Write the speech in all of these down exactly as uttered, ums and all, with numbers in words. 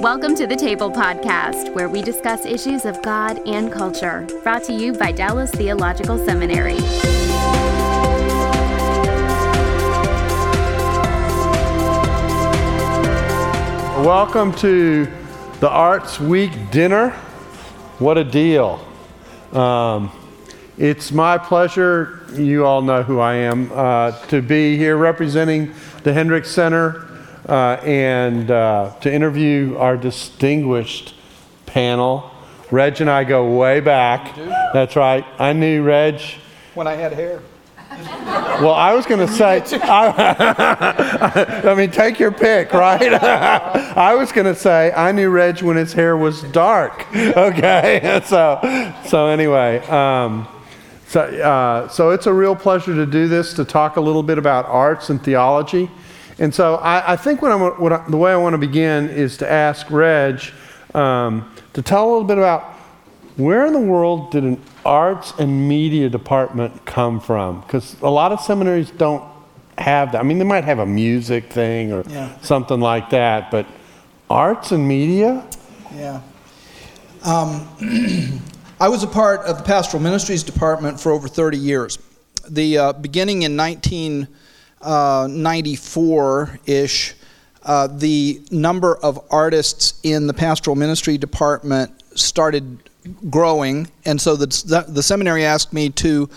Welcome to the Table Podcast, where we discuss issues of God and culture, brought to you by Dallas Theological Seminary. Welcome to the Arts Week dinner. What a deal. Um, it's my pleasure, you all know who I am, uh, to be here representing the Hendricks Center uh, and uh, to interview our distinguished panel. Reg and I go way back. That's right. I knew Reg when I had hair. Well, I was going to say, I, I mean, take your pick, right? I was going to say, I knew Reg when his hair was dark, okay? So so anyway, um, so, uh, so it's a real pleasure to do this, to talk a little bit about arts and theology. And so I, I think what I'm, what I, the way I want to begin is to ask Reg um, to tell a little bit about where in the world did an arts and media department come from? Because a lot of seminaries don't have that. I mean, they might have a music thing or yeah. something like that, but arts and media? Yeah. Um, I was a part of the pastoral ministries department for over thirty years. The uh, beginning in nineteen ninety-four-ish, uh, the number of artists in the pastoral ministry department started growing, and so the, the seminary asked me to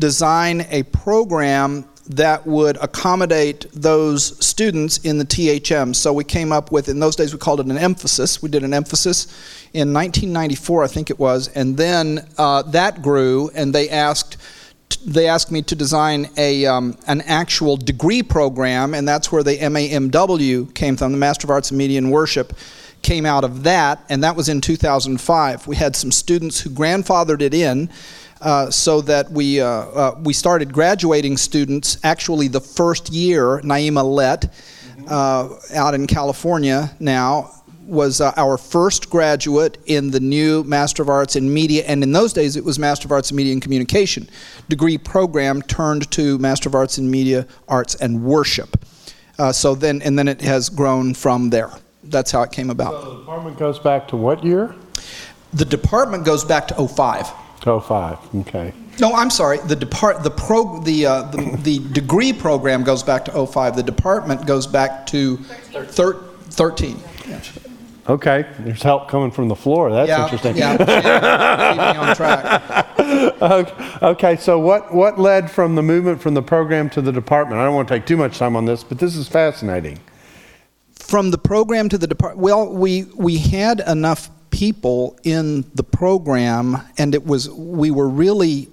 design a program that would accommodate those students in the T H M. So we came up with, in those days we called it an emphasis. We did an emphasis in nineteen ninety-four, I think it was, and then uh, that grew, and they asked they asked me to design a um, an actual degree program, and that's where the M A M W came from, the Master of Arts in Media and Worship. Came out of that, and that was in two thousand five. We had some students who grandfathered it in uh, so that we uh, uh, we started graduating students actually the first year. Naima Lett, uh, out in California now, was uh, our first graduate in the new Master of Arts in Media, and in those days it was Master of Arts in Media and Communication degree program turned to Master of Arts in Media, Arts and Worship. Uh, so then, and then it has grown from there. That's how it came about. So the department goes back to what year? The department goes back to oh five. oh five, okay. No, I'm sorry. The depart the pro the uh, the, the degree program goes back to oh five. The department goes back to thirteen. Okay, there's help coming from the floor. That's yeah, interesting. Yeah, keeping on track. Okay, so what, what led from the movement from the program to the department? I don't want to take too much time on this, but this is fascinating. From the program to the department, well, we we had enough people in the program, and it was we were really.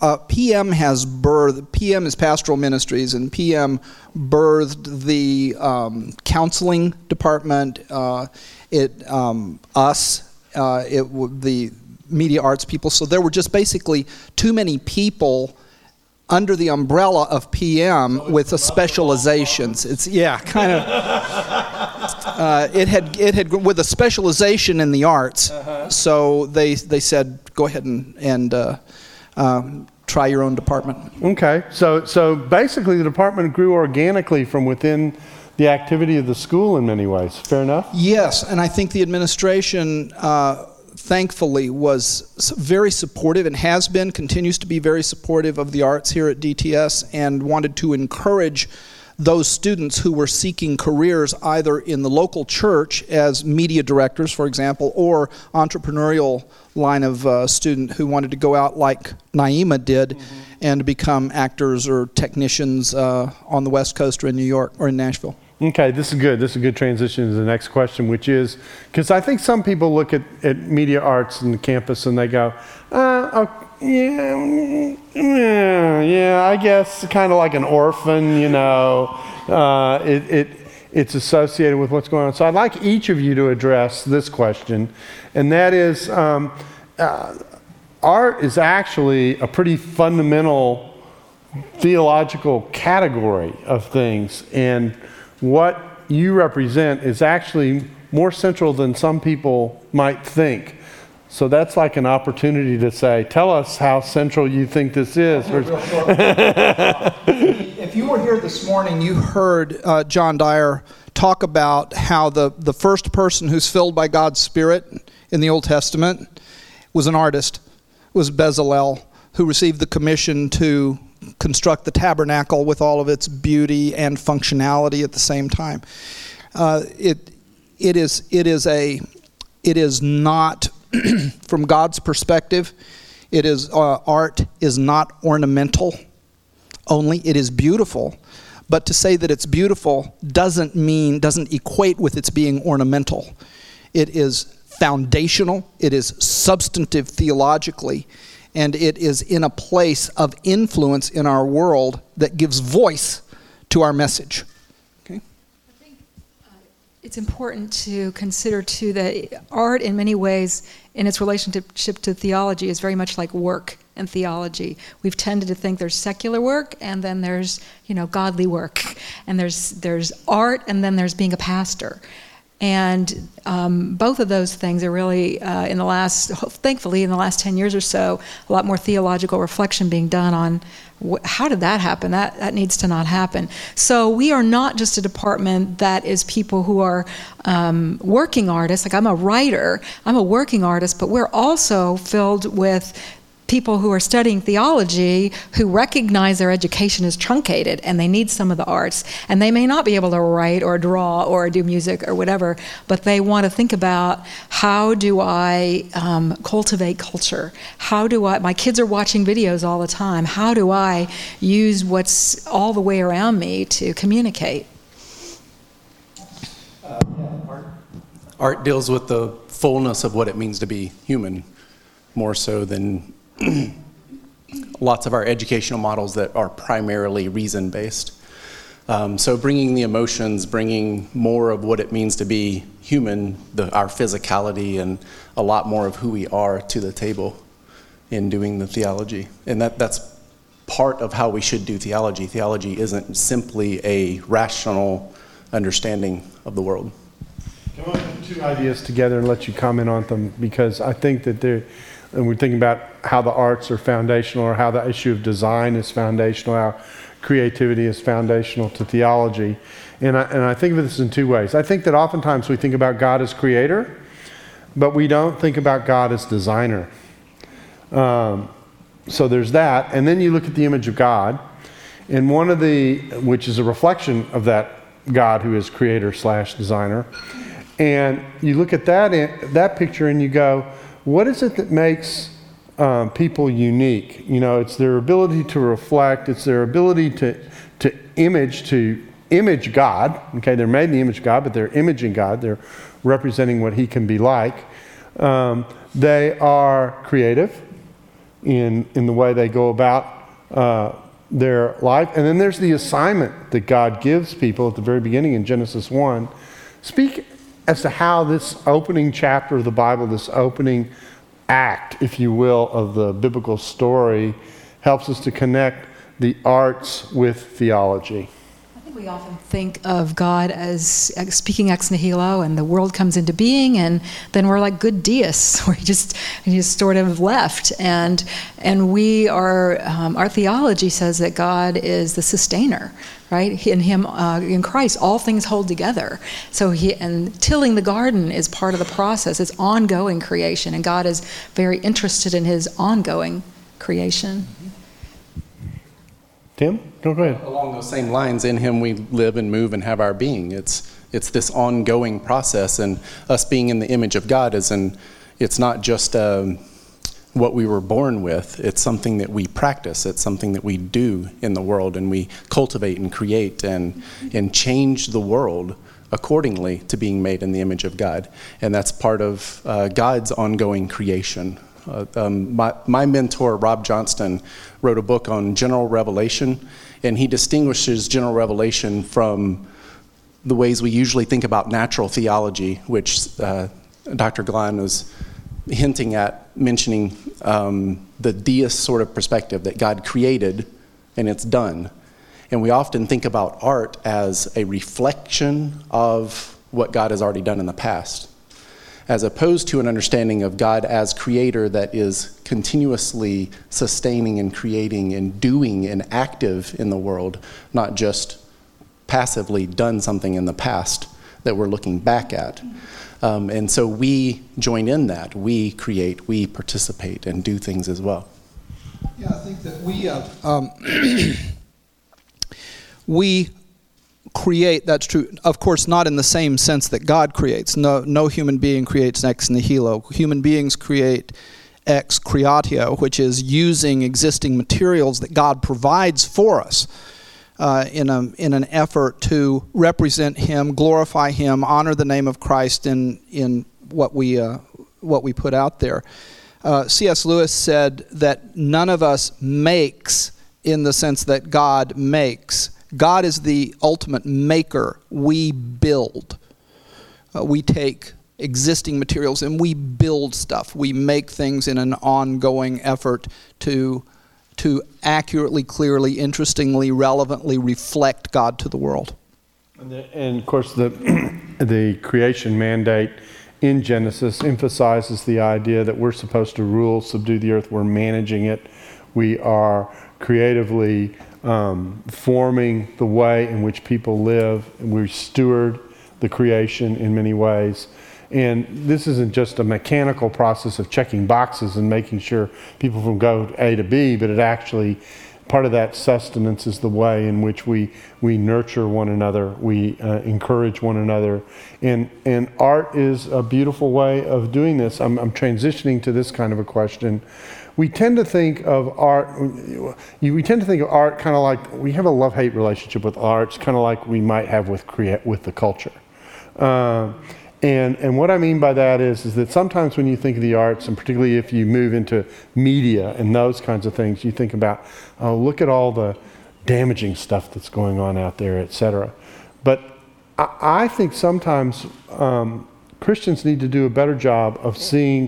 Uh, P M has birthed. P M is pastoral ministries, and P M birthed the um, counseling department. Uh, it um, us uh, it the media arts people. So there were just basically too many people under the umbrella of P M, oh, with a specializations. It's yeah, kind of. uh, it had it had with a specialization in the arts. Uh-huh. So they they said, go ahead and and uh, um, try your own department. Okay, so so basically the department grew organically from within the activity of the school in many ways. Fair enough? Yes, and I think the administration, Uh, thankfully, was very supportive and has been, continues to be very supportive of the arts here at D T S, and wanted to encourage those students who were seeking careers either in the local church as media directors, for example, or entrepreneurial line of uh, student who wanted to go out like Naima did, mm-hmm. and become actors or technicians uh, on the West Coast or in New York or in Nashville. Okay, this is good. This is a good transition to the next question, which is, because I think some people look at, at media arts in the campus and they go, uh, okay, yeah, yeah, I guess kind of like an orphan, you know, uh, it, it it's associated with what's going on. So I'd like each of you to address this question, and that is, um, uh, art is actually a pretty fundamental theological category of things, and what you represent is actually more central than some people might think. So that's like an opportunity to say, tell us how central you think this is. If you were here this morning, you heard uh, John Dyer talk about how the, the first person who's filled by God's Spirit in the Old Testament was an artist, was Bezalel, who received the commission to construct the tabernacle with all of its beauty and functionality at the same time. Uh, it it is it is a it is not from God's perspective. It is uh, art is not ornamental only. It is beautiful, but to say that it's beautiful doesn't mean doesn't equate with its being ornamental. It is foundational. It is substantive theologically. And it is in a place of influence in our world that gives voice to our message. Okay. I think uh, it's important to consider, too, that art, in many ways, in its relationship to theology, is very much like work and theology. We've tended to think there's secular work, and then there's, you know, godly work, and there's there's art, and then there's being a pastor. And um, both of those things are really, uh, in the last, thankfully, in the last ten years or so, a lot more theological reflection being done on wh- how did that happen? That that needs to not happen. So we are not just a department that is people who are um, working artists. Like I'm a writer, I'm a working artist, but we're also filled with people who are studying theology who recognize their education is truncated and they need some of the arts, and they may not be able to write or draw or do music or whatever, but they want to think about how do I um, cultivate culture? How do I, my kids are watching videos all the time, how do I use what's all the way around me to communicate? Uh, yeah, art. Art deals with the fullness of what it means to be human more so than lots of our educational models that are primarily reason-based. Um, so bringing the emotions, bringing more of what it means to be human, the, our physicality, and a lot more of who we are to the table in doing the theology. And that, that's part of how we should do theology. Theology isn't simply a rational understanding of the world. Can I put two ideas together and let you comment on them? Because I think that they're... And we're thinking about how the arts are foundational, or how the issue of design is foundational, how creativity is foundational to theology. And I, and I think of this in two ways. I think that oftentimes we think about God as creator, but we don't think about God as designer. Um, so there's that. And then you look at the image of God, and one of the, which is a reflection of that God who is creator slash designer. And you look at that that picture and you go, what is it that makes um, people unique? You know, it's their ability to reflect. It's their ability to to image to image God. Okay, they're made in the image of God, but they're imaging God. They're representing what He can be like. Um, they are creative in in the way they go about uh, their life. And then there's the assignment that God gives people at the very beginning in Genesis one. Speak as to how this opening chapter of the Bible, this opening act, if you will, of the biblical story helps us to connect the arts with theology. I think we often think of God as speaking ex nihilo, and the world comes into being, and then we're like good deists, where you just, you just sort of left. And and we are, um, our theology says that God is the sustainer. Right? In Him, uh, in Christ, all things hold together. So He, and tilling the garden is part of the process. It's ongoing creation, and God is very interested in His ongoing creation. Tim? Go ahead. Along those same lines, in Him we live and move and have our being. It's it's this ongoing process, and us being in the image of God is an, it's not just um, what we were born with, it's something that we practice, it's something that we do in the world, and we cultivate and create and and change the world accordingly to being made in the image of God. And that's part of uh, God's ongoing creation. Uh, um, my, my mentor, Rob Johnston, wrote a book on general revelation, and he distinguishes general revelation from the ways we usually think about natural theology, which uh, Doctor Glahn was hinting at, mentioning um, the deist sort of perspective that God created and it's done. And we often think about art as a reflection of what God has already done in the past, as opposed to an understanding of God as creator that is continuously sustaining and creating and doing and active in the world, not just passively done something in the past that we're looking back at. Um, and so we join in that. We create, we participate, and do things as well. Yeah, I think that we, uh, um, we create, that's true, of course, not in the same sense that God creates. No, no human being creates ex nihilo. Human beings create ex creatio, which is using existing materials that God provides for us. Uh, in a, in an effort to represent Him, glorify Him, honor the name of Christ in in what we uh, what we put out there. Uh, C S Lewis said that none of us makes in the sense that God makes. God is the ultimate maker. We build. Uh, we take existing materials and we build stuff. We make things in an ongoing effort to. to accurately, clearly, interestingly, relevantly reflect God to the world. And, the, and of course, the the creation mandate in Genesis emphasizes the idea that we're supposed to rule, subdue the earth, we're managing it, we are creatively um, forming the way in which people live, we steward the creation in many ways. And this isn't just a mechanical process of checking boxes and making sure people from go A to B, but it actually, part of that sustenance is the way in which we we nurture one another, we uh, encourage one another. And and art is a beautiful way of doing this. I'm, I'm transitioning to this kind of a question. We tend to think of art, we tend to think of art kind of like, we have a love-hate relationship with art. It's kind of like we might have with, crea- with the culture. Uh, And and what I mean by that is, is that sometimes when you think of the arts, and particularly if you move into media and those kinds of things, you think about, oh, look at all the damaging stuff that's going on out there, et cetera. But I, I think sometimes um, Christians need to do a better job of seeing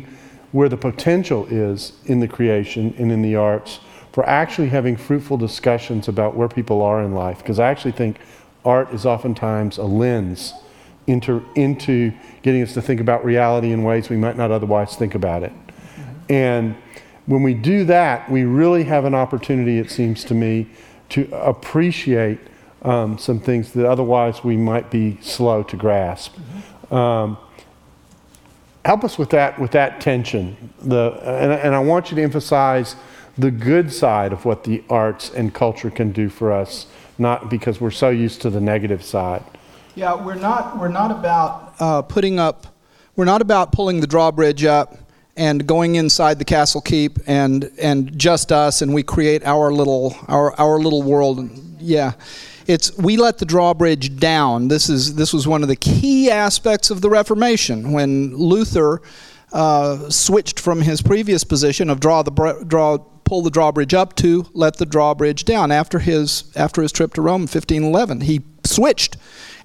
where the potential is in the creation and in the arts for actually having fruitful discussions about where people are in life. Because I actually think art is oftentimes a lens Into, into getting us to think about reality in ways we might not otherwise think about it. Mm-hmm. And when we do that, we really have an opportunity, it seems to me, to appreciate um, some things that otherwise we might be slow to grasp. Mm-hmm. Um, help us with that with that tension. The and, and I want you to emphasize the good side of what the arts and culture can do for us, not because we're so used to the negative side. Yeah, we're not we're not about uh, putting up, we're not about pulling the drawbridge up and going inside the castle keep and and just us and we create our little our our little world. Yeah, it's we let the drawbridge down. This is this was one of the key aspects of the Reformation when Luther uh, switched from his previous position of draw the br- draw pull the drawbridge up to let the drawbridge down. After his after his trip to Rome, fifteen eleven, he switched.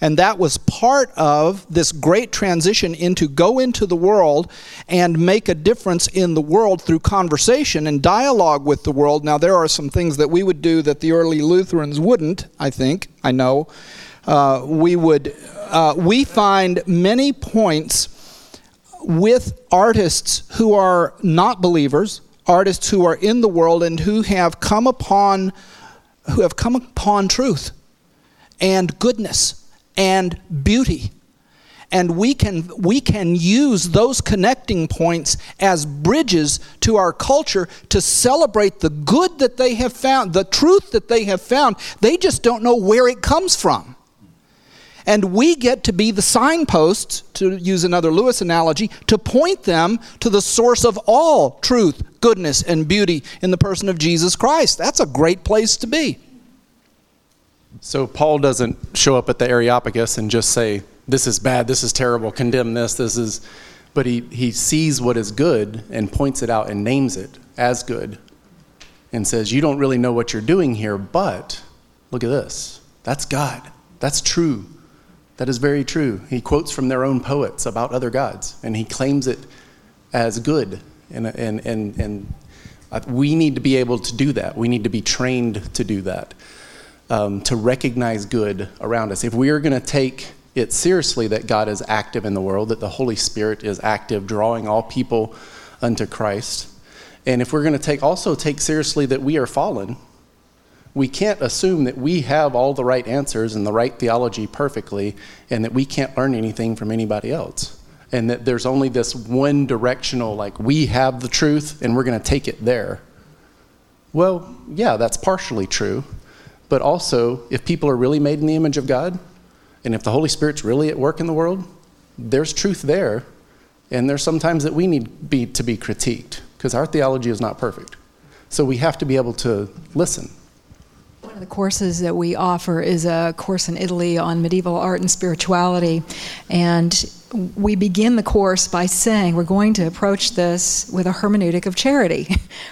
And that was part of this great transition into go into the world and make a difference in the world through conversation and dialogue with the world. Now, there are some things that we would do that the early Lutherans wouldn't, I think, I know. Uh, we would, uh, we find many points with artists who are not believers, artists who are in the world and who have come upon, who have come upon truth and goodness and beauty, and we can we can use those connecting points as bridges to our culture to celebrate the good that they have found, the truth that they have found. They just don't know where it comes from. And we get to be the signposts, to use another Lewis analogy, to point them to the source of all truth, goodness, and beauty in the person of Jesus Christ. That's a great place to be. So Paul doesn't show up at the Areopagus and just say, this is bad, this is terrible, condemn this, this is... But he, he sees what is good and points it out and names it as good and says, you don't really know what you're doing here, but look at this. That's God. That's true. That is very true. He quotes from their own poets about other gods, and he claims it as good. And, and, and, and we need to be able to do that. We need to be trained to do that. Um, to recognize good around us. If we are going to take it seriously that God is active in the world, that the Holy Spirit is active, drawing all people unto Christ, and if we're going to take also take seriously that we are fallen, we can't assume that we have all the right answers and the right theology perfectly, and that we can't learn anything from anybody else. And that there's only this one directional, like, we have the truth and we're going to take it there. Well, yeah, that's partially true. But also, if people are really made in the image of God, and if the Holy Spirit's really at work in the world, there's truth there. And there's sometimes that we need be, to be critiqued, because our theology is not perfect. So we have to be able to listen. One of the courses that we offer is a course in Italy on medieval art and spirituality. And we begin the course by saying we're going to approach this with a hermeneutic of charity.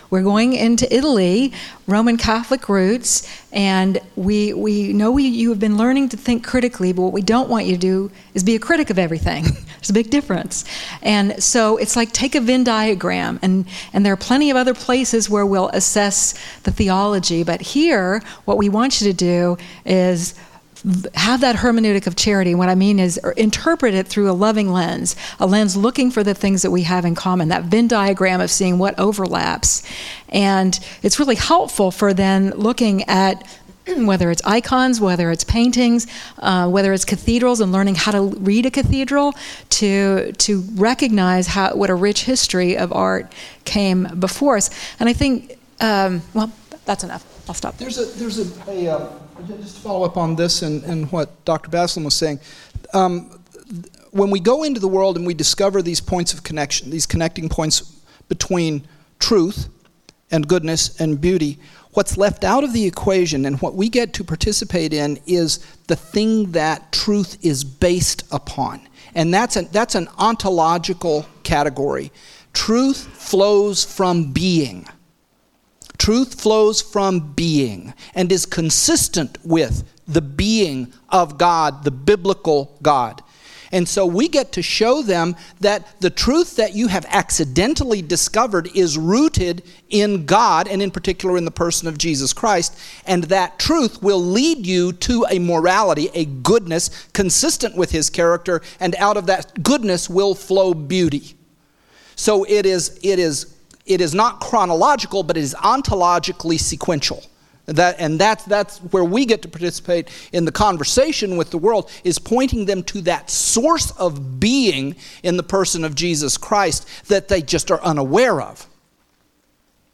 We're going into Italy, Roman Catholic roots, and we we know we, you have been learning to think critically, but what we don't want you to do is be a critic of everything. There's a big difference. And so it's like, take a Venn diagram, and, and there are plenty of other places where we'll assess the theology, but here what we want you to do is have that hermeneutic of charity. What I mean is, interpret it through a loving lens, a lens looking for the things that we have in common, that Venn diagram of seeing what overlaps. And it's really helpful for then looking at whether it's icons, whether it's paintings, uh, whether it's cathedrals, and learning how to read a cathedral to to recognize how what a rich history of art came before us. And I think, um, well, that's enough. I'll stop. There's a there's a, a uh, just to follow up on this and, and what Doctor Basselin was saying. Um, when we go into the world and we discover these points of connection, these connecting points between truth and goodness and beauty, what's left out of the equation and what we get to participate in is the thing that truth is based upon, and that's an that's an ontological category. Truth flows from being. Truth flows from being and is consistent with the being of God, the biblical God. And so we get to show them that the truth that you have accidentally discovered is rooted in God, and in particular in the person of Jesus Christ, and that truth will lead you to a morality, a goodness consistent with his character, and out of that goodness will flow beauty. So it is, it is It is not chronological, but it is ontologically sequential. That, and that's, that's where we get to participate in the conversation with the world, is pointing them to that source of being in the person of Jesus Christ that they just are unaware of.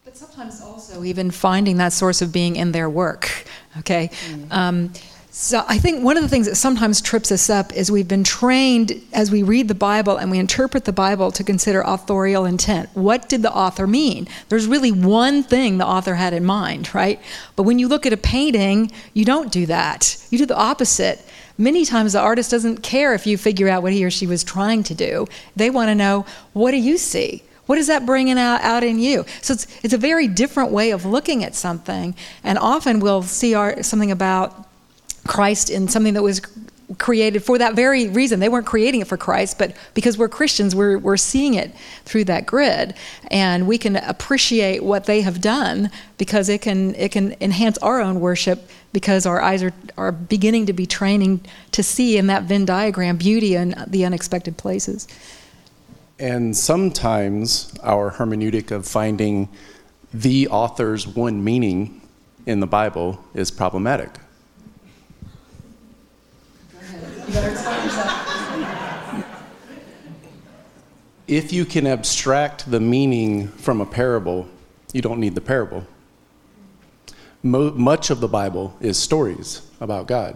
But sometimes also even finding that source of being in their work, okay? Mm-hmm. Um, So I think one of the things that sometimes trips us up is we've been trained, as we read the Bible and we interpret the Bible, to consider authorial intent. What did the author mean? There's really one thing the author had in mind, right? But when you look at a painting, you don't do that. You do the opposite. Many times the artist doesn't care if you figure out what he or she was trying to do. They want to know, what do you see? What is that bringing out, out in you? So it's it's a very different way of looking at something. And often we'll see our, something about Christ in something that was created for that very reason. They weren't creating it for Christ, but because we're Christians, we're we're seeing it through that grid, and we can appreciate what they have done, because it can it can enhance our own worship, because our eyes are are beginning to be training to see in that Venn diagram beauty in the unexpected places. And sometimes our hermeneutic of finding the author's one meaning in the Bible is problematic. If you can abstract the meaning from a parable, you don't need the parable. Mo- much of the Bible is stories about God.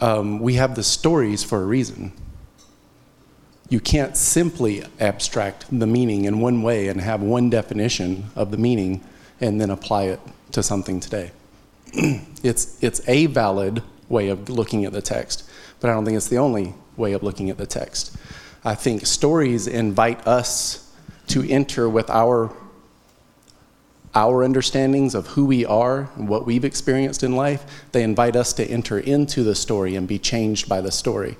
Um, we have the stories for a reason. You can't simply abstract the meaning in one way and have one definition of the meaning and then apply it to something today. It's, it's a valid way of looking at the text, but I don't think it's the only way of looking at the text. I think stories invite us to enter with our our understandings of who we are and what we've experienced in life. They invite us to enter into the story and be changed by the story,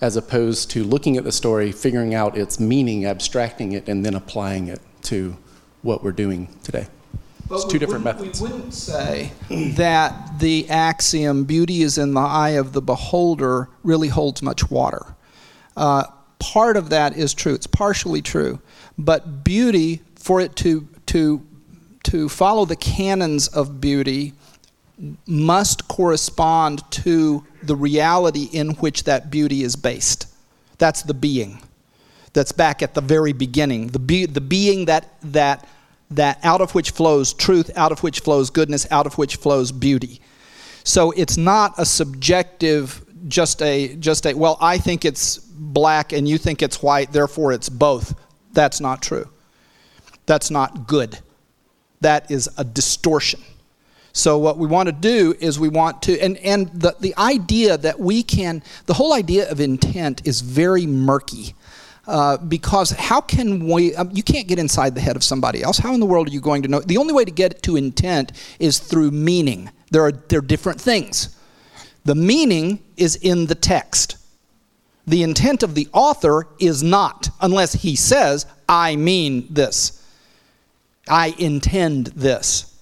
as opposed to looking at the story, figuring out its meaning, abstracting it, and then applying it to what we're doing today. But it's two different methods. We wouldn't say that the axiom, beauty is in the eye of the beholder, really holds much water. Uh, part of that is true. It's partially true. But beauty, for it to to to follow the canons of beauty, must correspond to the reality in which that beauty is based. That's the being. That's back at the very beginning. The be- the being that that that out of which flows truth, out of which flows goodness, out of which flows beauty. So it's not a subjective, just a just a well, I think it's black and you think it's white, therefore it's both. That's not true. That's not good. That is a distortion. So what we want to do is we want to, and, and the, the idea that we can, the whole idea of intent is very murky. Uh, because how can we, um, you can't get inside the head of somebody else. How in the world are you going to know? The only way to get to intent is through meaning. There are, there are different things. The meaning is in the text. The intent of the author is not, unless he says, I mean this. I intend this.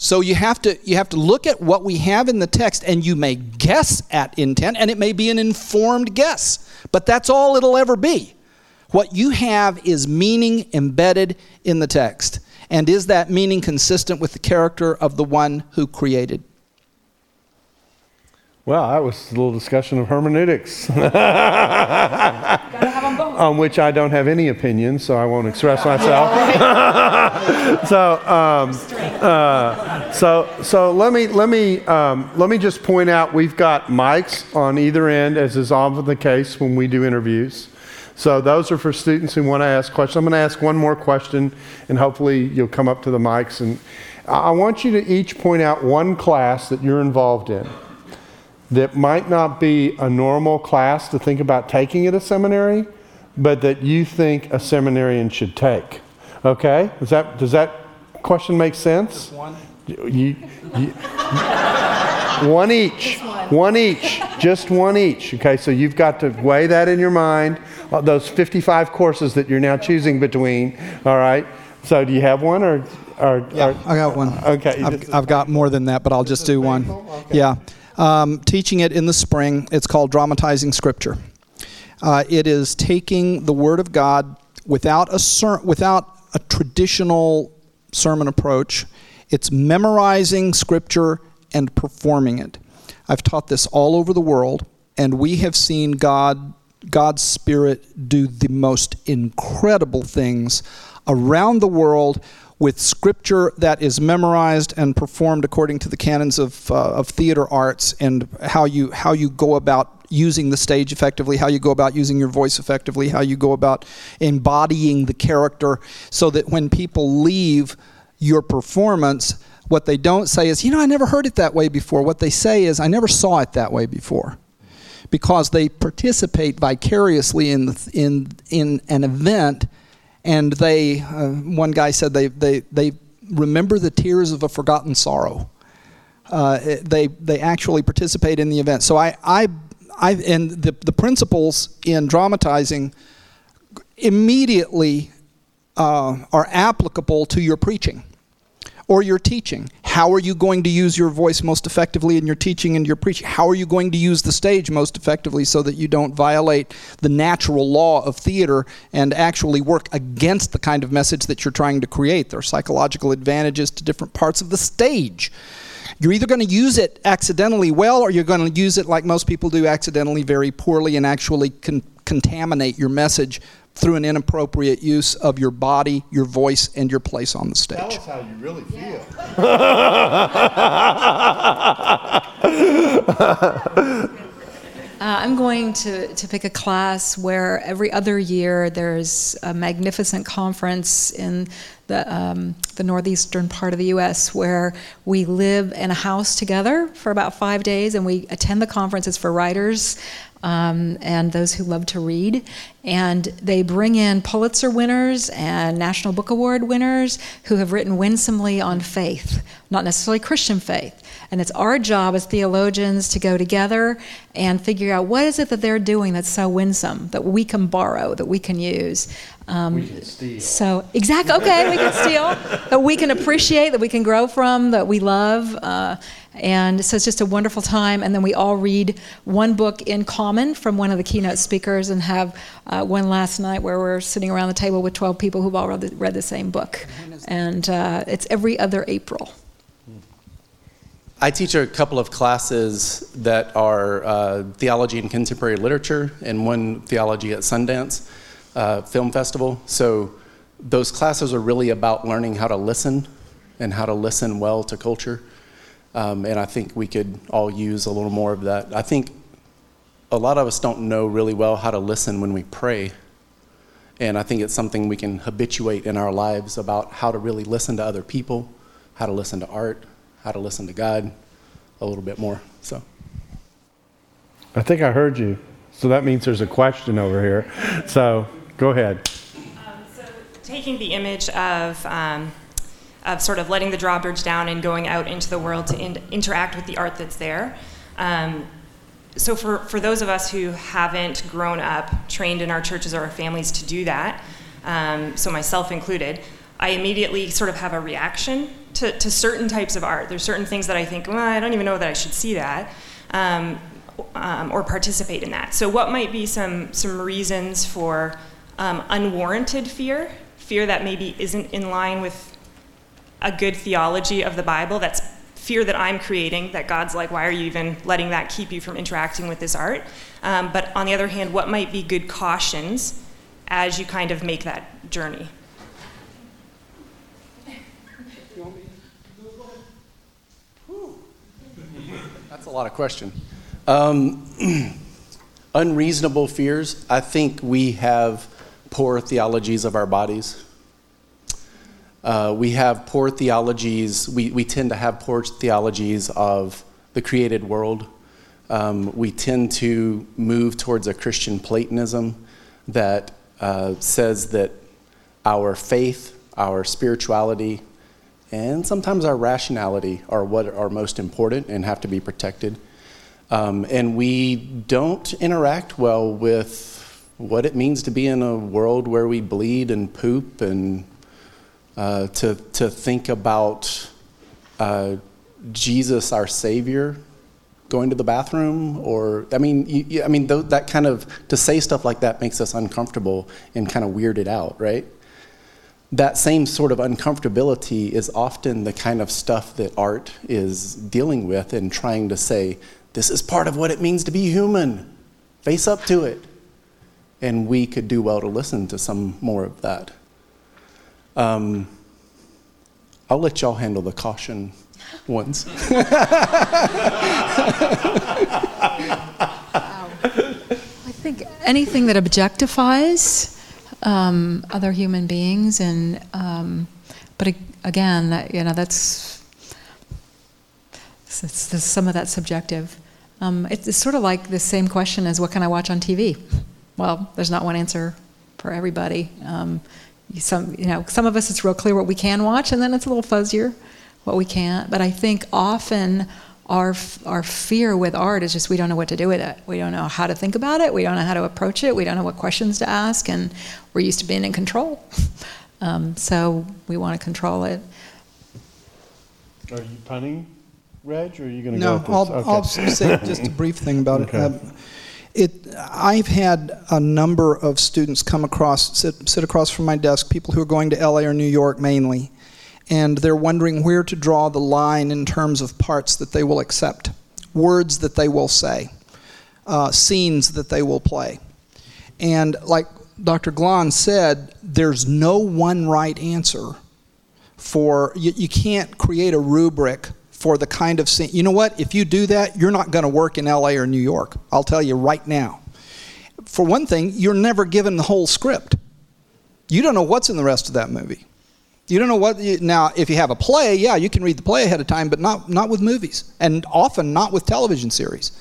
So you have to you have to look at what we have in the text, and you may guess at intent, and it may be an informed guess, but that's all it'll ever be. What you have is meaning embedded in the text, and is that meaning consistent with the character of the one who created? Well, that was a little discussion of hermeneutics, on which I don't have any opinion, so I won't express myself. so, um, uh, so, so let me let me um, let me just point out we've got mics on either end, as is often the case when we do interviews. So those are for students who want to ask questions. I'm going to ask one more question, and hopefully you'll come up to the mics. And I want you to each point out one class that you're involved in that might not be a normal class to think about taking at a seminary, but that you think a seminarian should take. Okay? Does that does that question make sense? Just one. You, you, one each. One. one each. Just one each. Okay, so you've got to weigh that in your mind, those fifty-five courses that you're now choosing between. All right? So do you have one or? or, yeah, or I got one. Okay. I've, I've got more than that, but I'll just do one. Okay. Yeah. Um, teaching it in the spring. It's called Dramatizing Scripture. Uh, it is taking the Word of God without a ser- without a traditional sermon approach. It's memorizing Scripture and performing it. I've taught this all over the world, and we have seen God, God's Spirit do the most incredible things around the world with Scripture that is memorized and performed according to the canons of uh, of theater arts, and how you how you go about using the stage effectively, how you go about using your voice effectively, how you go about embodying the character, so that when people leave your performance, what they don't say is, you know, I never heard it that way before. What they say is, I never saw it that way before, because they participate vicariously in the, in in an event. And they, uh, one guy said they, they they remember the tears of a forgotten sorrow. Uh, they they actually participate in the event. So I I, I and the the principles in dramatizing immediately uh, are applicable to your preaching or your teaching. How are you going to use your voice most effectively in your teaching and your preaching? How are you going to use the stage most effectively so that you don't violate the natural law of theater and actually work against the kind of message that you're trying to create? There are psychological advantages to different parts of the stage. You're either going to use it accidentally well, or you're going to use it like most people do, accidentally very poorly, and actually con- contaminate your message through an inappropriate use of your body, your voice, and your place on the stage. Tell us how you really feel. uh, I'm going to, to pick a class where every other year there's a magnificent conference in the um, the northeastern part of the U S where we live in a house together for about five days and we attend the conferences for writers. Um, and those who love to read. And they bring in Pulitzer winners and National Book Award winners who have written winsomely on faith, not necessarily Christian faith. And it's our job as theologians to go together and figure out what is it that they're doing that's so winsome, that we can borrow, that we can use. Um, we can steal. So, exactly, okay, we can steal, that we can appreciate, that we can grow from, that we love. Uh, And so it's just a wonderful time. And then we all read one book in common from one of the keynote speakers and have uh, one last night where we're sitting around the table with twelve people who've all read the, read the same book. And uh, it's every other April. I teach a couple of classes that are uh, theology and contemporary literature, and one theology at Sundance uh, Film Festival. So those classes are really about learning how to listen and how to listen well to culture. Um, and I think we could all use a little more of that. I think a lot of us don't know really well how to listen when we pray. And I think it's something we can habituate in our lives about how to really listen to other people, how to listen to art, how to listen to God a little bit more. So I think I heard you. So that means there's a question over here. So go ahead. Um, so taking the image of um, of sort of letting the drawbridge down and going out into the world to in- interact with the art that's there. Um, so for, for those of us who haven't grown up trained in our churches or our families to do that, um, so myself included, I immediately sort of have a reaction to, to certain types of art. There's certain things that I think, well, I don't even know that I should see that um, um, or participate in that. So what might be some some reasons for um, unwarranted fear, fear that maybe isn't in line with a good theology of the Bible? That's fear that I'm creating, that God's like, why are you even letting that keep you from interacting with this art? Um, but on the other hand, what might be good cautions as you kind of make that journey? That's a lot of question. Um, unreasonable fears. I think we have poor theologies of our bodies. Uh, we have poor theologies. We, we tend to have poor theologies of the created world. Um, we tend to move towards a Christian Platonism that uh, says that our faith, our spirituality, and sometimes our rationality are what are most important and have to be protected. Um, and we don't interact well with what it means to be in a world where we bleed and poop, and uh, to to think about uh, Jesus, our Savior, going to the bathroom, or I mean, you, I mean th- that kind of to say stuff like that makes us uncomfortable and kind of weirded out, right? That same sort of uncomfortability is often the kind of stuff that art is dealing with and trying to say, this is part of what it means to be human. Face up to it. And we could do well to listen to some more of that. Um, I'll let y'all handle the caution ones. I think anything that objectifies Um, other human beings, and um, but again, that, you know, that's, that's, that's some of that subjective. Um, it's, it's sort of like the same question as what can I watch on T V? Well, there's not one answer for everybody. Um, some, you know, some of us it's real clear what we can watch, and then it's a little fuzzier what we can't. But I think often our our fear with art is just we don't know what to do with it. We don't know how to think about it. We don't know how to approach it. We don't know what questions to ask, and we're used to being in control. um, so we want to control it. Are you punning, Reg, or are you going to no, go? No, I'll, okay. I'll say just a brief thing about okay. it. Um, it. I've had a number of students come across, sit, sit across from my desk, people who are going to L A or New York mainly, and they're wondering where to draw the line in terms of parts that they will accept, words that they will say, uh, scenes that they will play. And like Doctor Glahn said, there's no one right answer for, you, you can't create a rubric for the kind of scene. You know what, if you do that, you're not gonna work in L A or New York, I'll tell you right now. For one thing, you're never given the whole script. You don't know what's in the rest of that movie. You don't know what, you, now if you have a play, yeah, you can read the play ahead of time, but not, not with movies, and often not with television series.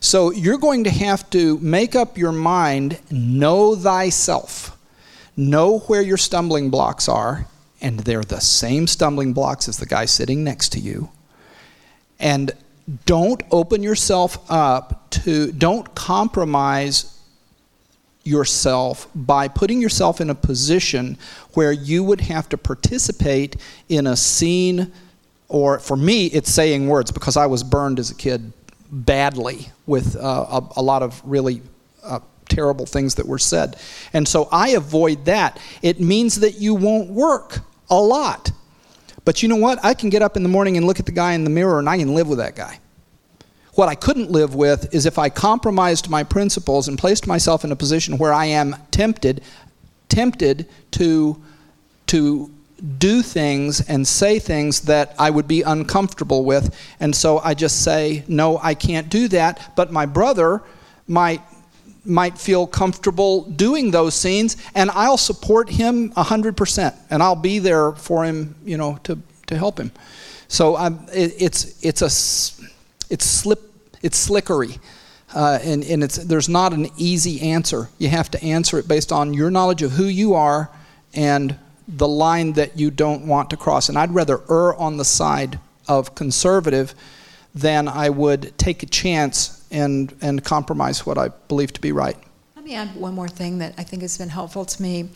So you're going to have to make up your mind, know thyself, know where your stumbling blocks are, and they're the same stumbling blocks as the guy sitting next to you. And don't open yourself up to, don't compromise yourself by putting yourself in a position where you would have to participate in a scene, or for me it's saying words, because I was burned as a kid badly with uh, a, a lot of really uh, terrible things that were said, and so I avoid that. It means that you won't work a lot, But you know what? I can get up in the morning and look at the guy in the mirror and I can live with that guy. What I couldn't live with is if I compromised my principles and placed myself in a position where I am tempted, tempted to, to do things and say things that I would be uncomfortable with. And so I just say, no, I can't do that. But my brother might might feel comfortable doing those scenes, and I'll support him one hundred percent, and I'll be there for him, you know, to, to help him. So I'm, it, it's it's a it's slip it's slickery, uh, and and it's there's not an easy answer. You have to answer it based on your knowledge of who you are and the line that you don't want to cross. And I'd rather err on the side of conservative than I would take a chance and and compromise what I believe to be right. Let me add one more thing that I think has been helpful to me.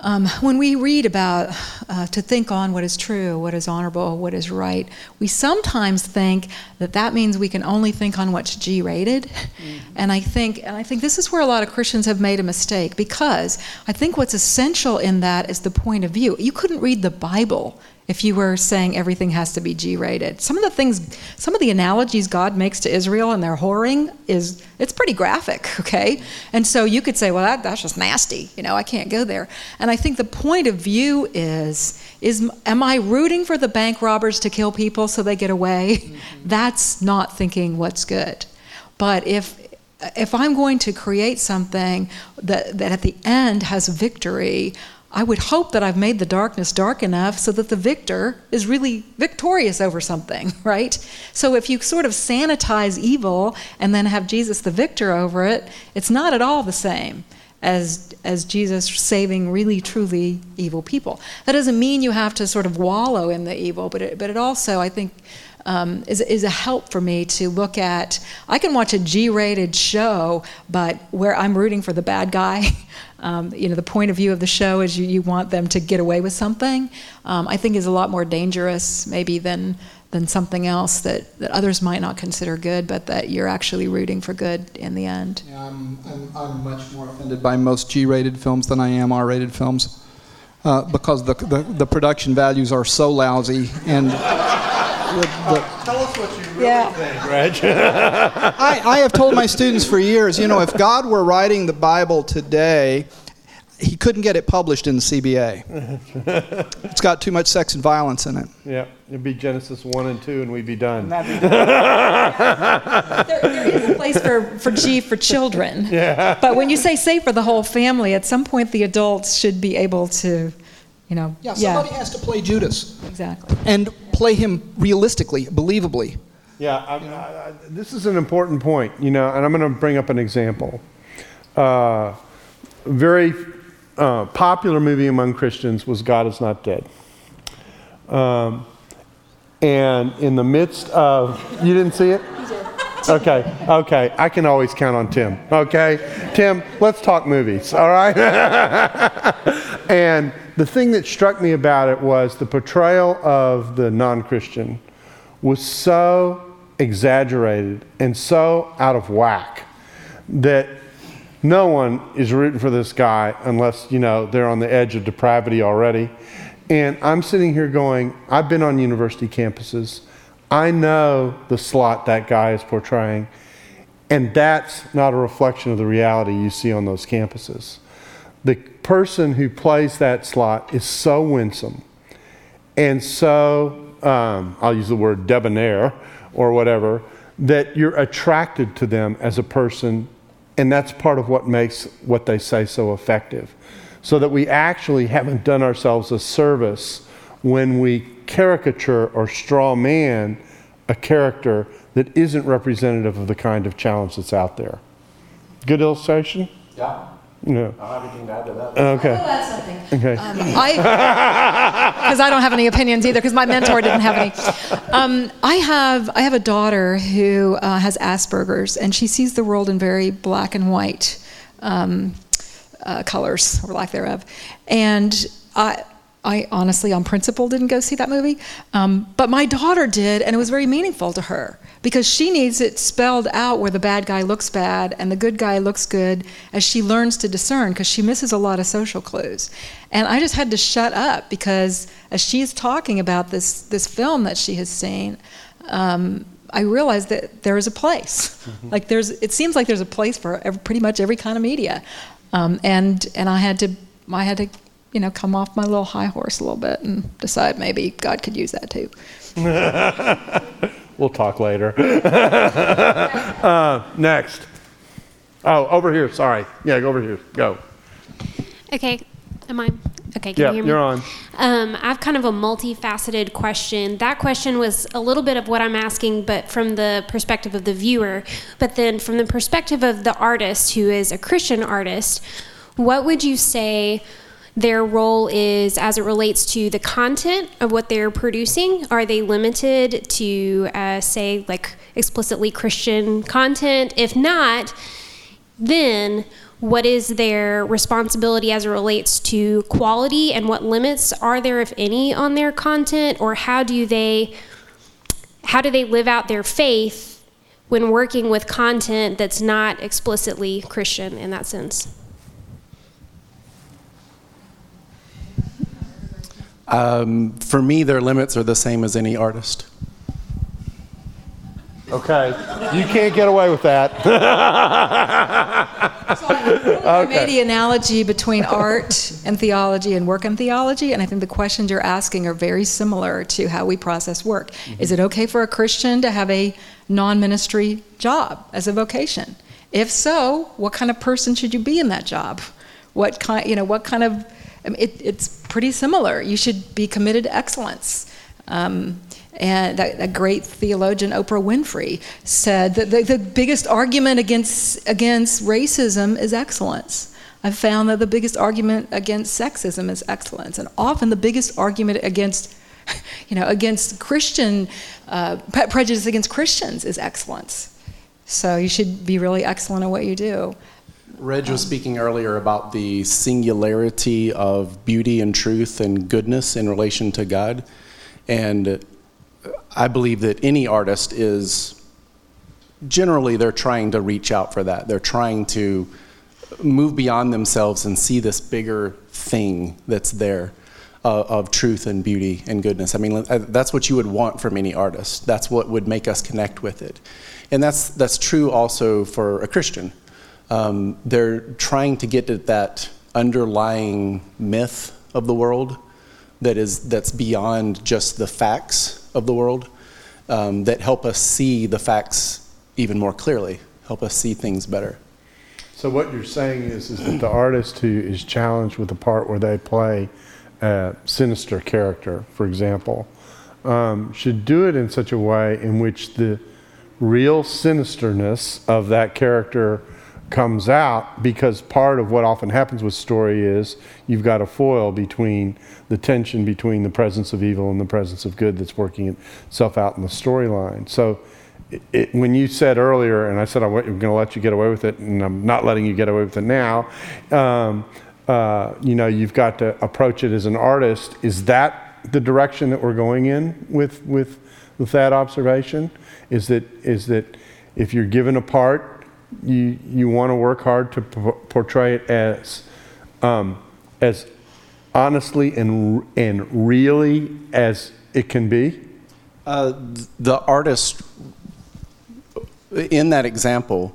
Um, when we read about uh, to think on what is true, what is honorable, what is right, we sometimes think that that means we can only think on what's G-rated. Mm-hmm. And I think and I think this is where a lot of Christians have made a mistake, because I think what's essential in that is the point of view. You couldn't read the Bible if you were saying everything has to be G-rated. Some of the things, some of the analogies God makes to Israel and their whoring is, it's pretty graphic, okay? And so you could say, well, that, that's just nasty, you know, I can't go there. And I think the point of view is, is am I rooting for the bank robbers to kill people so they get away? Mm-hmm. That's not thinking what's good. But if if I'm going to create something that, that at the end has victory, I would hope that I've made the darkness dark enough so that the victor is really victorious over something, right? So if you sort of sanitize evil and then have Jesus the victor over it, it's not at all the same as as Jesus saving really, truly evil people. That doesn't mean you have to sort of wallow in the evil, but it, but it also, I think, um, is is a help for me to look at. I can watch a G-rated show, but where I'm rooting for the bad guy, Um, you know, the point of view of the show is you, you want them to get away with something, um, I think is a lot more dangerous maybe than than something else that, that others might not consider good, but that you're actually rooting for good in the end. Yeah, I'm, I'm, I'm much more offended by most G-rated films than I am R-rated films, uh, because the, the the production values are so lousy. And the, the, tell us what you really yeah. think, Reg. I, I have told my students for years, you know, if God were writing the Bible today, he couldn't get it published in the C B A. It's got too much sex and violence in it. Yeah, it'd be Genesis one and two and we'd be done. Be done. there, there is a place for, for G for children. Yeah. But when you say safe for the whole family, at some point the adults should be able to, you know. Yeah, somebody yeah. has to play Judas. Exactly. And play him realistically, believably. Yeah, I, you know? I, I, this is an important point, you know, and I'm going to bring up an example. Uh, very uh, popular movie among Christians was God Is Not Dead. Um, and in the midst of, you didn't see it? Okay, okay, I can always count on Tim, okay? Tim, let's talk movies, all right? And the thing that struck me about it was the portrayal of the non-Christian was so exaggerated and so out of whack that no one is rooting for this guy unless, you know, they're on the edge of depravity already. And I'm sitting here going, I've been on university campuses. I know the slot that guy is portraying, and that's not a reflection of the reality you see on those campuses. The person who plays that slot is so winsome and so, um, I'll use the word debonair or whatever, that you're attracted to them as a person, and that's part of what makes what they say so effective. So that we actually haven't done ourselves a service when we caricature or straw man a character that isn't representative of the kind of challenge that's out there. Good illustration? Yeah. No. I don't have anything to add to that. Okay. I'll add something. Okay. Um, I, because I don't have any opinions either, because my mentor didn't have any. Um, I have I have a daughter who uh, has Asperger's, and she sees the world in very black and white um, uh, colors, or lack thereof. And I, I honestly, on principle, didn't go see that movie. Um, but my daughter did, and it was very meaningful to her because she needs it spelled out where the bad guy looks bad and the good guy looks good as she learns to discern, because she misses a lot of social clues. And I just had to shut up because as she's talking about this, this film that she has seen, um, I realized that there is a place. Mm-hmm. Like there's, it seems like there's a place for every, pretty much every kind of media. Um, and and I had to, I had to, you know, come off my little high horse a little bit and decide maybe God could use that too. We'll talk later. uh, next. Oh, over here. Sorry. Yeah, go over here. Go. Okay. Am I? Okay, can yeah, you hear me? You're on. Um, I have kind of a multifaceted question. That question was a little bit of what I'm asking, but from the perspective of the viewer. But then from the perspective of the artist, who is a Christian artist, what would you say their role is as it relates to the content of what they're producing? Are they limited to, uh, say, like explicitly Christian content? If not, then what is their responsibility as it relates to quality, and what limits are there, if any, on their content? Or how do they, how do they live out their faith when working with content that's not explicitly Christian in that sense? Um, for me, their limits are the same as any artist. Okay, you can't get away with that. So I okay. made the analogy between art and theology and work and theology, and I think the questions you're asking are very similar to how we process work. Mm-hmm. Is it okay for a Christian to have a non-ministry job as a vocation? If so, what kind of person should you be in that job? What kind, you know, what kind of, I mean, it, it's pretty similar. You should be committed to excellence. Um, And that, that great theologian, Oprah Winfrey, said that the, the biggest argument against against racism is excellence. I've found that the biggest argument against sexism is excellence, and often the biggest argument against, you know, against Christian uh, pre- prejudice against Christians is excellence. So you should be really excellent at what you do. Reg was speaking earlier about the singularity of beauty and truth and goodness in relation to God, and I believe that any artist is, generally they're trying to reach out for that. They're trying to move beyond themselves and see this bigger thing that's there uh, of truth and beauty and goodness. I mean, that's what you would want from any artist. That's what would make us connect with it. And that's that's true also for a Christian. Um, they're trying to get at that underlying myth of the world that is that's beyond just the facts of the world, um, that help us see the facts even more clearly, help us see things better. So what you're saying is, is that the artist who is challenged with the part where they play a sinister character, for example, um, should do it in such a way in which the real sinisterness of that character comes out, because part of what often happens with story is you've got a foil between the tension between the presence of evil and the presence of good that's working itself out in the storyline. So it, it, when you said earlier, and I said I'm going to let you get away with it, and I'm not letting you get away with it now, um, uh, you know, you've got to approach it as an artist. Is that the direction that we're going in with with, with that observation? Is that is that if you're given a part, You you want to work hard to p- portray it as um, as honestly and and really as it can be? Uh, the artist, in that example,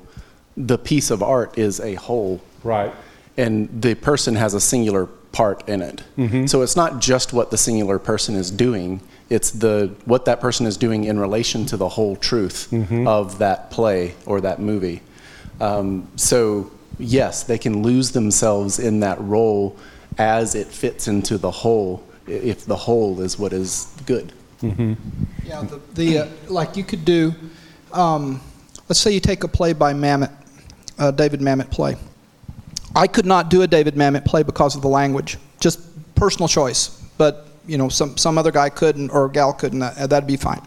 the piece of art is a whole. Right. And the person has a singular part in it. Mm-hmm. So it's not just what the singular person is doing. It's the what that person is doing in relation to the whole truth mm-hmm. of that play or that movie. Um, so, yes, they can lose themselves in that role as it fits into the whole, if the whole is what is good. Mm-hmm. Yeah, the, the uh, like you could do, um, let's say you take a play by Mamet, a David Mamet play. I could not do a David Mamet play because of the language, just personal choice. But, you know, some, some other guy couldn't or gal couldn't, uh, that'd be fine.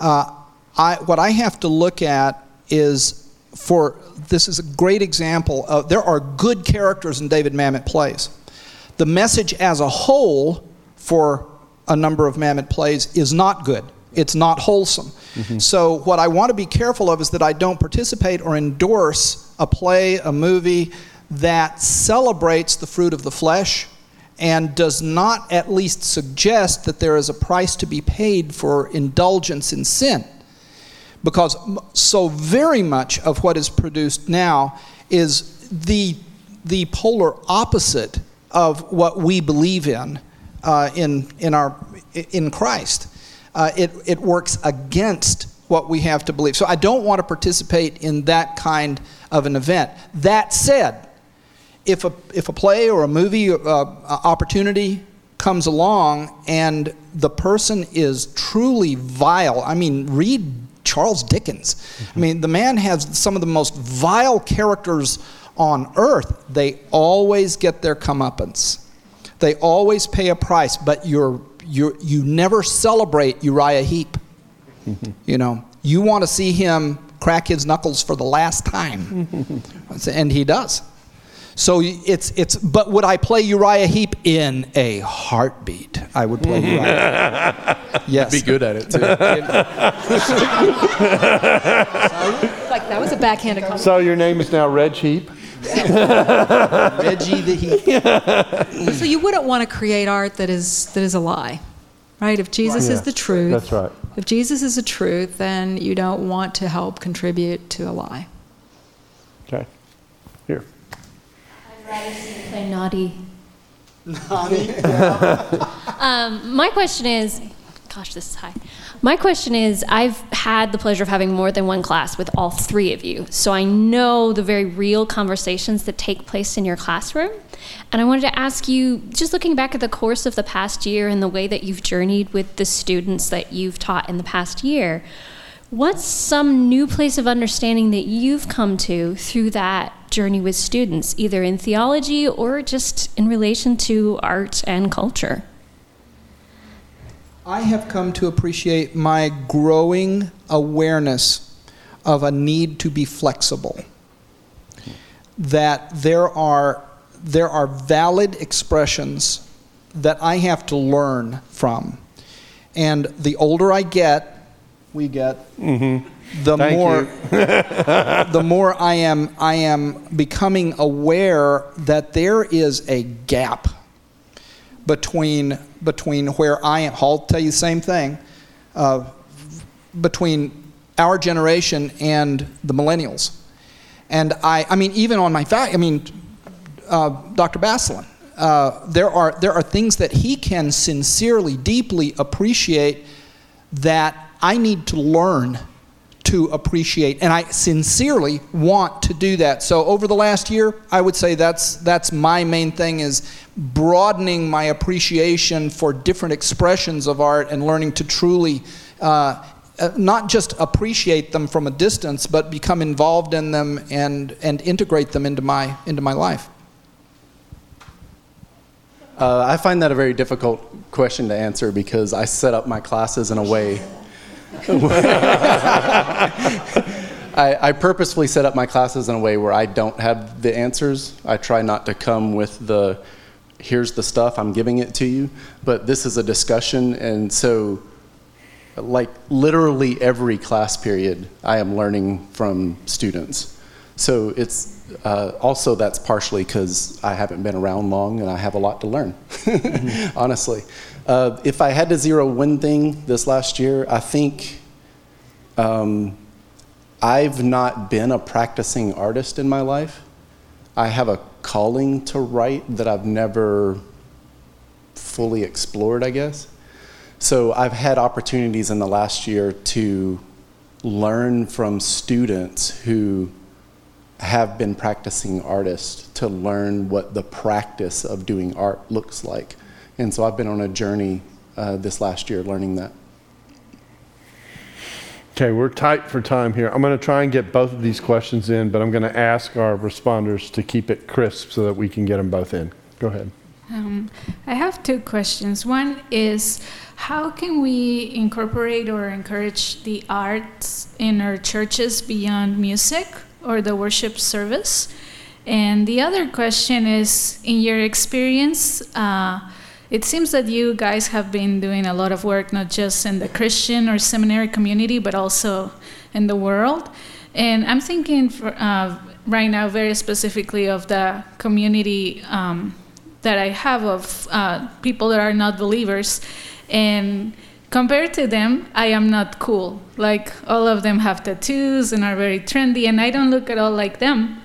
Uh, I what I have to look at is... For this is a great example of there are good characters in David Mamet plays. The message as a whole for a number of Mamet plays is not good. It's not wholesome. Mm-hmm. So what I want to be careful of is that I don't participate or endorse a play, a movie that celebrates the fruit of the flesh and does not at least suggest that there is a price to be paid for indulgence in sin. Because so very much of what is produced now is the the polar opposite of what we believe in uh, in in our in Christ. Uh, it it works against what we have to believe. So I don't want to participate in that kind of an event. That said, if a if a play or a movie uh, opportunity comes along and the person is truly vile, I mean, read Charles Dickens. Mm-hmm. I mean, the man has some of the most vile characters on earth. They always get their comeuppance. They always pay a price, but you're, you're, you never celebrate Uriah Heep. Mm-hmm. You know, you want to see him crack his knuckles for the last time. And he does. So it's, it's, but would I play Uriah Heep in a heartbeat? I would play Uriah Heep. Yes. You'd be good at it, too. Like, that was a backhanded compliment. So your name is now Reg Heep? Reggie the Heep. So you wouldn't want to create art that is, that is a lie, right? If Jesus right. is yeah. the truth. That's right. If Jesus is the truth, then you don't want to help contribute to a lie. Okay. Here. Rather play naughty. Naughty. um, my question is, gosh, this is high. My question is, I've had the pleasure of having more than one class with all three of you, so I know the very real conversations that take place in your classroom. And I wanted to ask you, just looking back at the course of the past year and the way that you've journeyed with the students that you've taught in the past year, what's some new place of understanding that you've come to through that journey with students, either in theology or just in relation to art and culture? I have come to appreciate my growing awareness of a need to be flexible. That there are, there are valid expressions that I have to learn from. And the older I get, we get mm-hmm. the Thank more the more I am I am becoming aware that there is a gap between between where I am. I'll tell you the same thing uh, between our generation and the millennials, and I I mean even on my fact I mean uh, Doctor Basselin, uh, there are there are things that he can sincerely, deeply appreciate that I need to learn to appreciate, and I sincerely want to do that. So over the last year, I would say that's that's my main thing, is broadening my appreciation for different expressions of art and learning to truly uh, not just appreciate them from a distance, but become involved in them and and integrate them into my into my life. Uh, I find that a very difficult question to answer because I set up my classes in a way. I, I purposefully set up my classes in a way where I don't have the answers. I try not to come with the, here's the stuff, I'm giving it to you, but this is a discussion. And so, like, literally every class period, I am learning from students. So it's uh, also that's partially because I haven't been around long and I have a lot to learn, mm-hmm. honestly. Uh, if I had to zero one thing this last year, I think um, I've not been a practicing artist in my life. I have a calling to write that I've never fully explored, I guess. So I've had opportunities in the last year to learn from students who have been practicing artists, to learn what the practice of doing art looks like. And so I've been on a journey uh, this last year learning that. Okay, we're tight for time here. I'm going to try and get both of these questions in, but I'm going to ask our responders to keep it crisp so that we can get them both in. Go ahead. Um, I have two questions. One is, how can we incorporate or encourage the arts in our churches beyond music or the worship service? And the other question is, in your experience, uh, It seems that you guys have been doing a lot of work, not just in the Christian or seminary community, but also in the world. And I'm thinking for, uh, right now very specifically of the community um, that I have of uh, people that are not believers. And compared to them, I am not cool. Like, all of them have tattoos and are very trendy, and I don't look at all like them.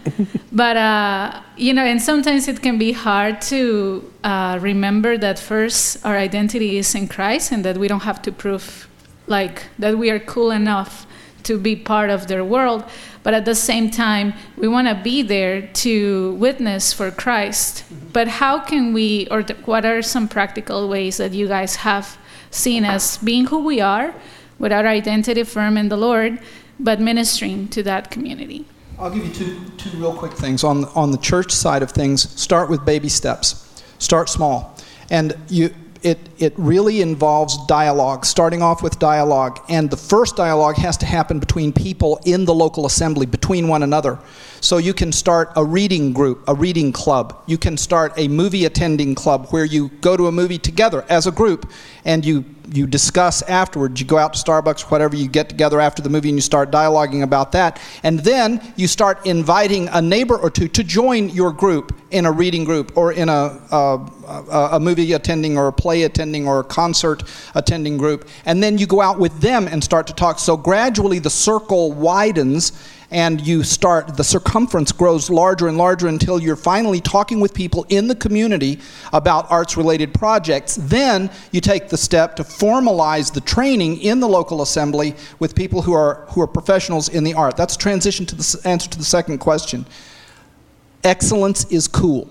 But, uh, you know, and sometimes it can be hard to uh, remember that first our identity is in Christ, and that we don't have to prove, like, that we are cool enough to be part of their world. But at the same time, we want to be there to witness for Christ. But how can we, or th- what are some practical ways that you guys have seen as being who we are, with our identity firm in the Lord, but ministering to that community? I'll give you two two real quick things. On, on the church side of things, start with baby steps. Start small. And you it it really involves dialogue, starting off with dialogue. And the first dialogue has to happen between people in the local assembly, between one another. So you can start a reading group, a reading club. You can start a movie attending club where you go to a movie together as a group, and you you discuss afterwards. You go out to Starbucks, whatever, you get together after the movie and you start dialoguing about that. And then you start inviting a neighbor or two to join your group in a reading group or in a, a, a movie attending or a play attending or a concert attending group. And then you go out with them and start to talk. So gradually the circle widens, and you start, the circumference grows larger and larger until you're finally talking with people in the community about arts-related projects. Then you take the step to formalize the training in the local assembly with people who are who are professionals in the art. That's a transition to the answer to the second question. Excellence is cool.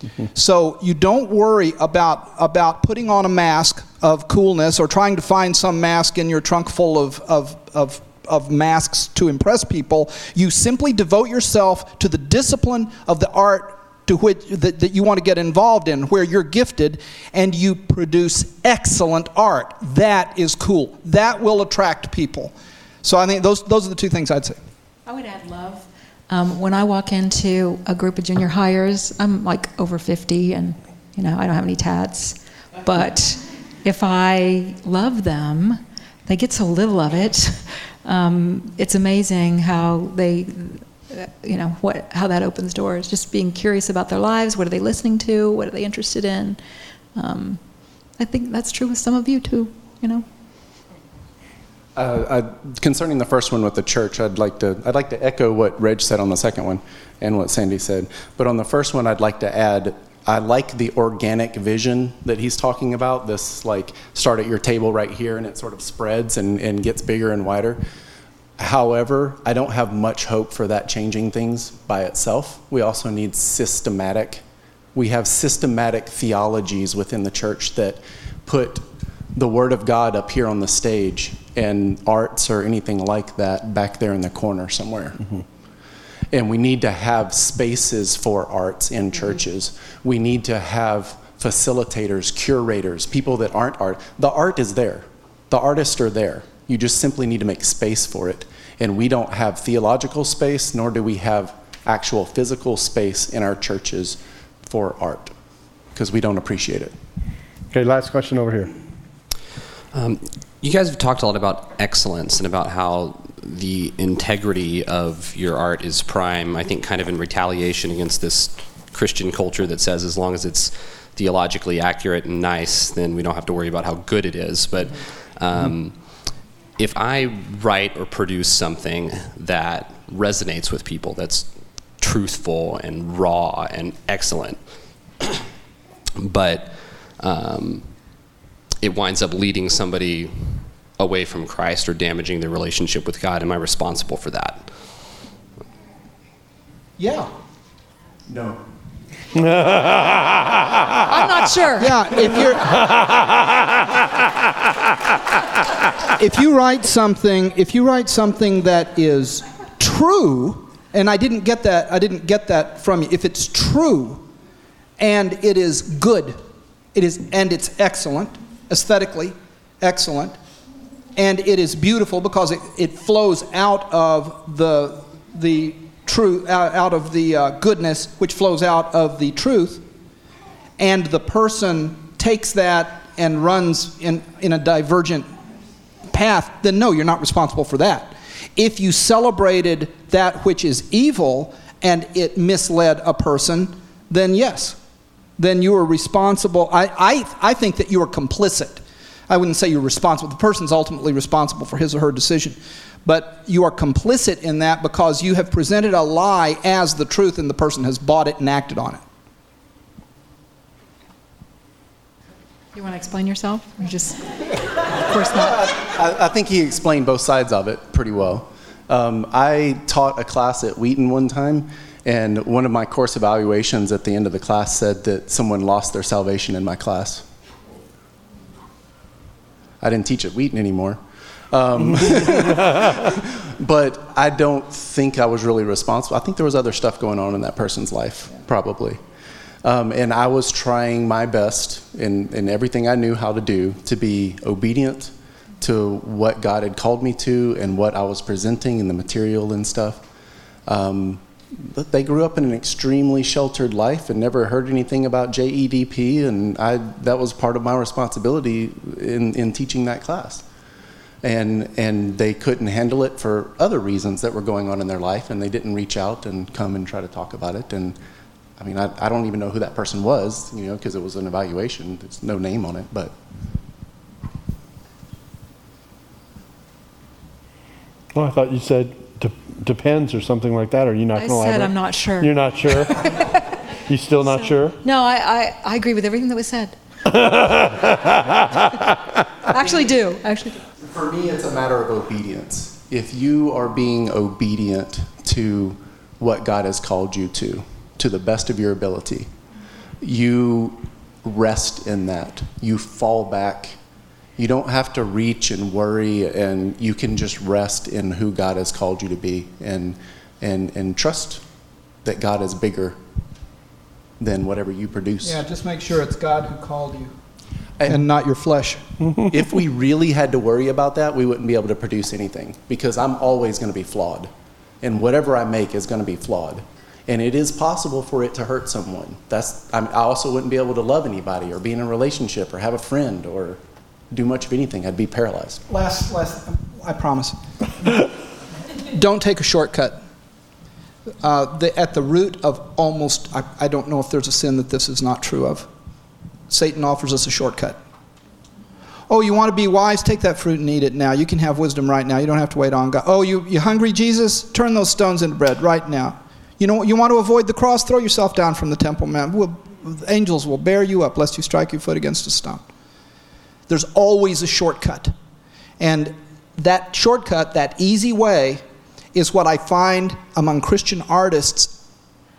Mm-hmm. So you don't worry about about putting on a mask of coolness or trying to find some mask in your trunk full of of, of of masks to impress people. You simply devote yourself to the discipline of the art to which that, that you want to get involved in, where you're gifted, and you produce excellent art. That is cool. That will attract people. So I think those those are the two things I'd say. I would add love. Um, when I walk into a group of junior hires, I'm like over fifty, and you know I don't have any tats, but if I love them, they get so little of it. Um, it's amazing how they, you know, what how that opens doors. Just being curious about their lives. What are they listening to? What are they interested in? Um, I think that's true with some of you too. You know. Uh, I, concerning the first one with the church, I'd like to I'd like to echo what Reg said on the second one and what Sandy said. But on the first one, I'd like to add, I like the organic vision that he's talking about, this like start at your table right here and it sort of spreads and, and gets bigger and wider. However, I don't have much hope for that changing things by itself. We also need systematic, we have systematic theologies within the church that put the Word of God up here on the stage and arts or anything like that back there in the corner somewhere. Mm-hmm. And we need to have spaces for arts in churches. We need to have facilitators, curators, people that aren't art. The art is there. The artists are there. You just simply need to make space for it. And we don't have theological space, nor do we have actual physical space in our churches for art, because we don't appreciate it. Okay, last question over here. Um, you guys have talked a lot about excellence and about how the integrity of your art is prime, I think kind of in retaliation against this Christian culture that says as long as it's theologically accurate and nice, then we don't have to worry about how good it is. But um, if I write or produce something that resonates with people, that's truthful and raw and excellent, but um, it winds up leading somebody away from Christ or damaging their relationship with God, am I responsible for that? Yeah. No. I'm not sure. Yeah, if you're if you write something, if you write something that is true, and I didn't get that, I didn't get that from you. If it's true, and it is good, it is, and it's excellent, aesthetically excellent, and it is beautiful because it, it flows out of the the truth, out of the uh, goodness, which flows out of the truth, and the person takes that and runs in, in a divergent path, then no, you're not responsible for that. If you celebrated that which is evil and it misled a person, then yes, then you are responsible. I, I, I think that you are complicit. I wouldn't say you're responsible. The person's ultimately responsible for his or her decision. But you are complicit in that because you have presented a lie as the truth and the person has bought it and acted on it. You want to explain yourself? Or just, of course not. I, I think he explained both sides of it pretty well. Um, I taught a class at Wheaton one time, and one of my course evaluations at the end of the class said that someone lost their salvation in my class. I didn't teach at Wheaton anymore. Um, but I don't think I was really responsible. I think there was other stuff going on in that person's life, probably. Um, and I was trying my best in, in everything I knew how to do to be obedient to what God had called me to and what I was presenting and the material and stuff. Um, but they grew up in an extremely sheltered life and never heard anything about J E D P, and I, that was part of my responsibility in, in teaching that class. And and they couldn't handle it for other reasons that were going on in their life, and they didn't reach out and come and try to talk about it. And I mean, I, I don't even know who that person was, you know, because it was an evaluation. There's no name on it, but. Well, I thought you said de- depends or something like that. Are you not going to elaborate? I said I'm not sure. You're not sure? You still not so, sure? No, I, I, I agree with everything that was said. I actually do. I actually do. For me, it's a matter of obedience. If you are being obedient to what God has called you to, to the best of your ability, you rest in that. You fall back. You don't have to reach and worry, and you can just rest in who God has called you to be, and and and trust that God is bigger than whatever you produce. Yeah, just make sure it's God who called you and, and not your flesh. If we really had to worry about that, we wouldn't be able to produce anything, because I'm always going to be flawed, and whatever I make is going to be flawed. And it is possible for it to hurt someone. That's, I also wouldn't be able to love anybody or be in a relationship or have a friend or do much of anything. I'd be paralyzed. Last, last, I promise. Don't take a shortcut. Uh, the, at the root of almost, I, I don't know if there's a sin that this is not true of. Satan offers us a shortcut. Oh, you want to be wise? Take that fruit and eat it now. You can have wisdom right now. You don't have to wait on God. Oh, you, you hungry, Jesus? Turn those stones into bread right now. You know, you want to avoid the cross? Throw yourself down from the temple mount. We'll, angels will bear you up, lest you strike your foot against a stone. There's always a shortcut. And that shortcut, that easy way, is what I find among Christian artists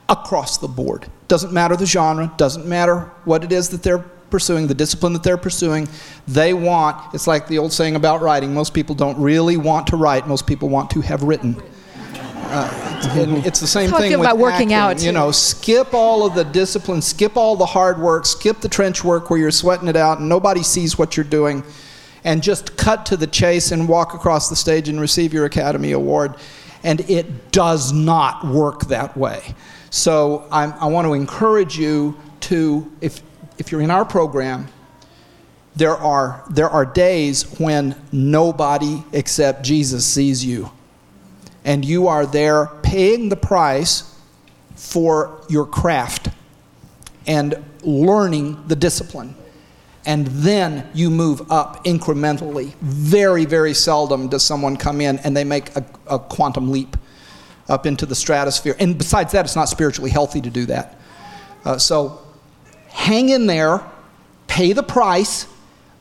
across the board. Doesn't matter the genre. Doesn't matter what it is that they're pursuing, the discipline that they're pursuing. They want, it's like the old saying about writing, most people don't really want to write. Most people want to have written. Uh, it, it's the same Talk thing with about working acting, out. You know, skip all of the discipline, skip all the hard work, skip the trench work where you're sweating it out and nobody sees what you're doing, and just cut to the chase and walk across the stage and receive your Academy Award. And it does not work that way. So I'm, I want to encourage you to, if if you're in our program, there are there are days when nobody except Jesus sees you. And you are there paying the price for your craft and learning the discipline. And then you move up incrementally. Very, very seldom does someone come in and they make a, a quantum leap up into the stratosphere. And besides that, it's not spiritually healthy to do that. Uh, so hang in there, pay the price,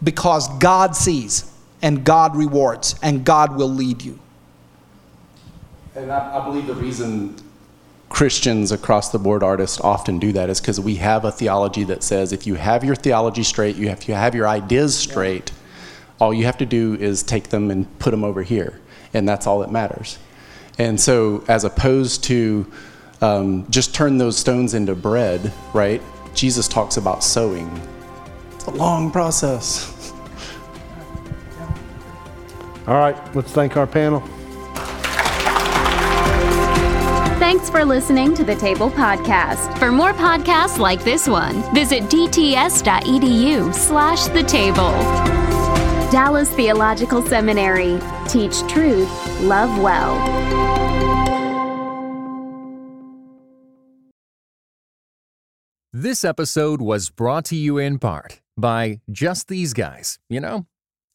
because God sees and God rewards and God will lead you. And I, I believe the reason Christians across the board, artists, often do that is because we have a theology that says if you have your theology straight, you have, if you have your ideas straight, all you have to do is take them and put them over here, and that's all that matters. And so as opposed to um, just turn those stones into bread, right? Jesus talks about sowing. It's a long process. All right, let's thank our panel. Thanks for listening to the Table Podcast. For more podcasts like this one, visit d t s dot e d u slash the table. Dallas Theological Seminary. Teach truth, love well. This episode was brought to you in part by Just These Guys, you know?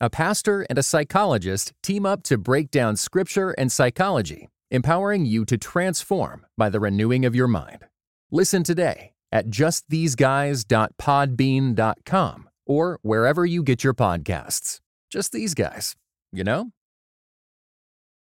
A pastor and a psychologist team up to break down scripture and psychology, empowering you to transform by the renewing of your mind. Listen today at just these guys dot podbean dot com or wherever you get your podcasts. Just These Guys, you know?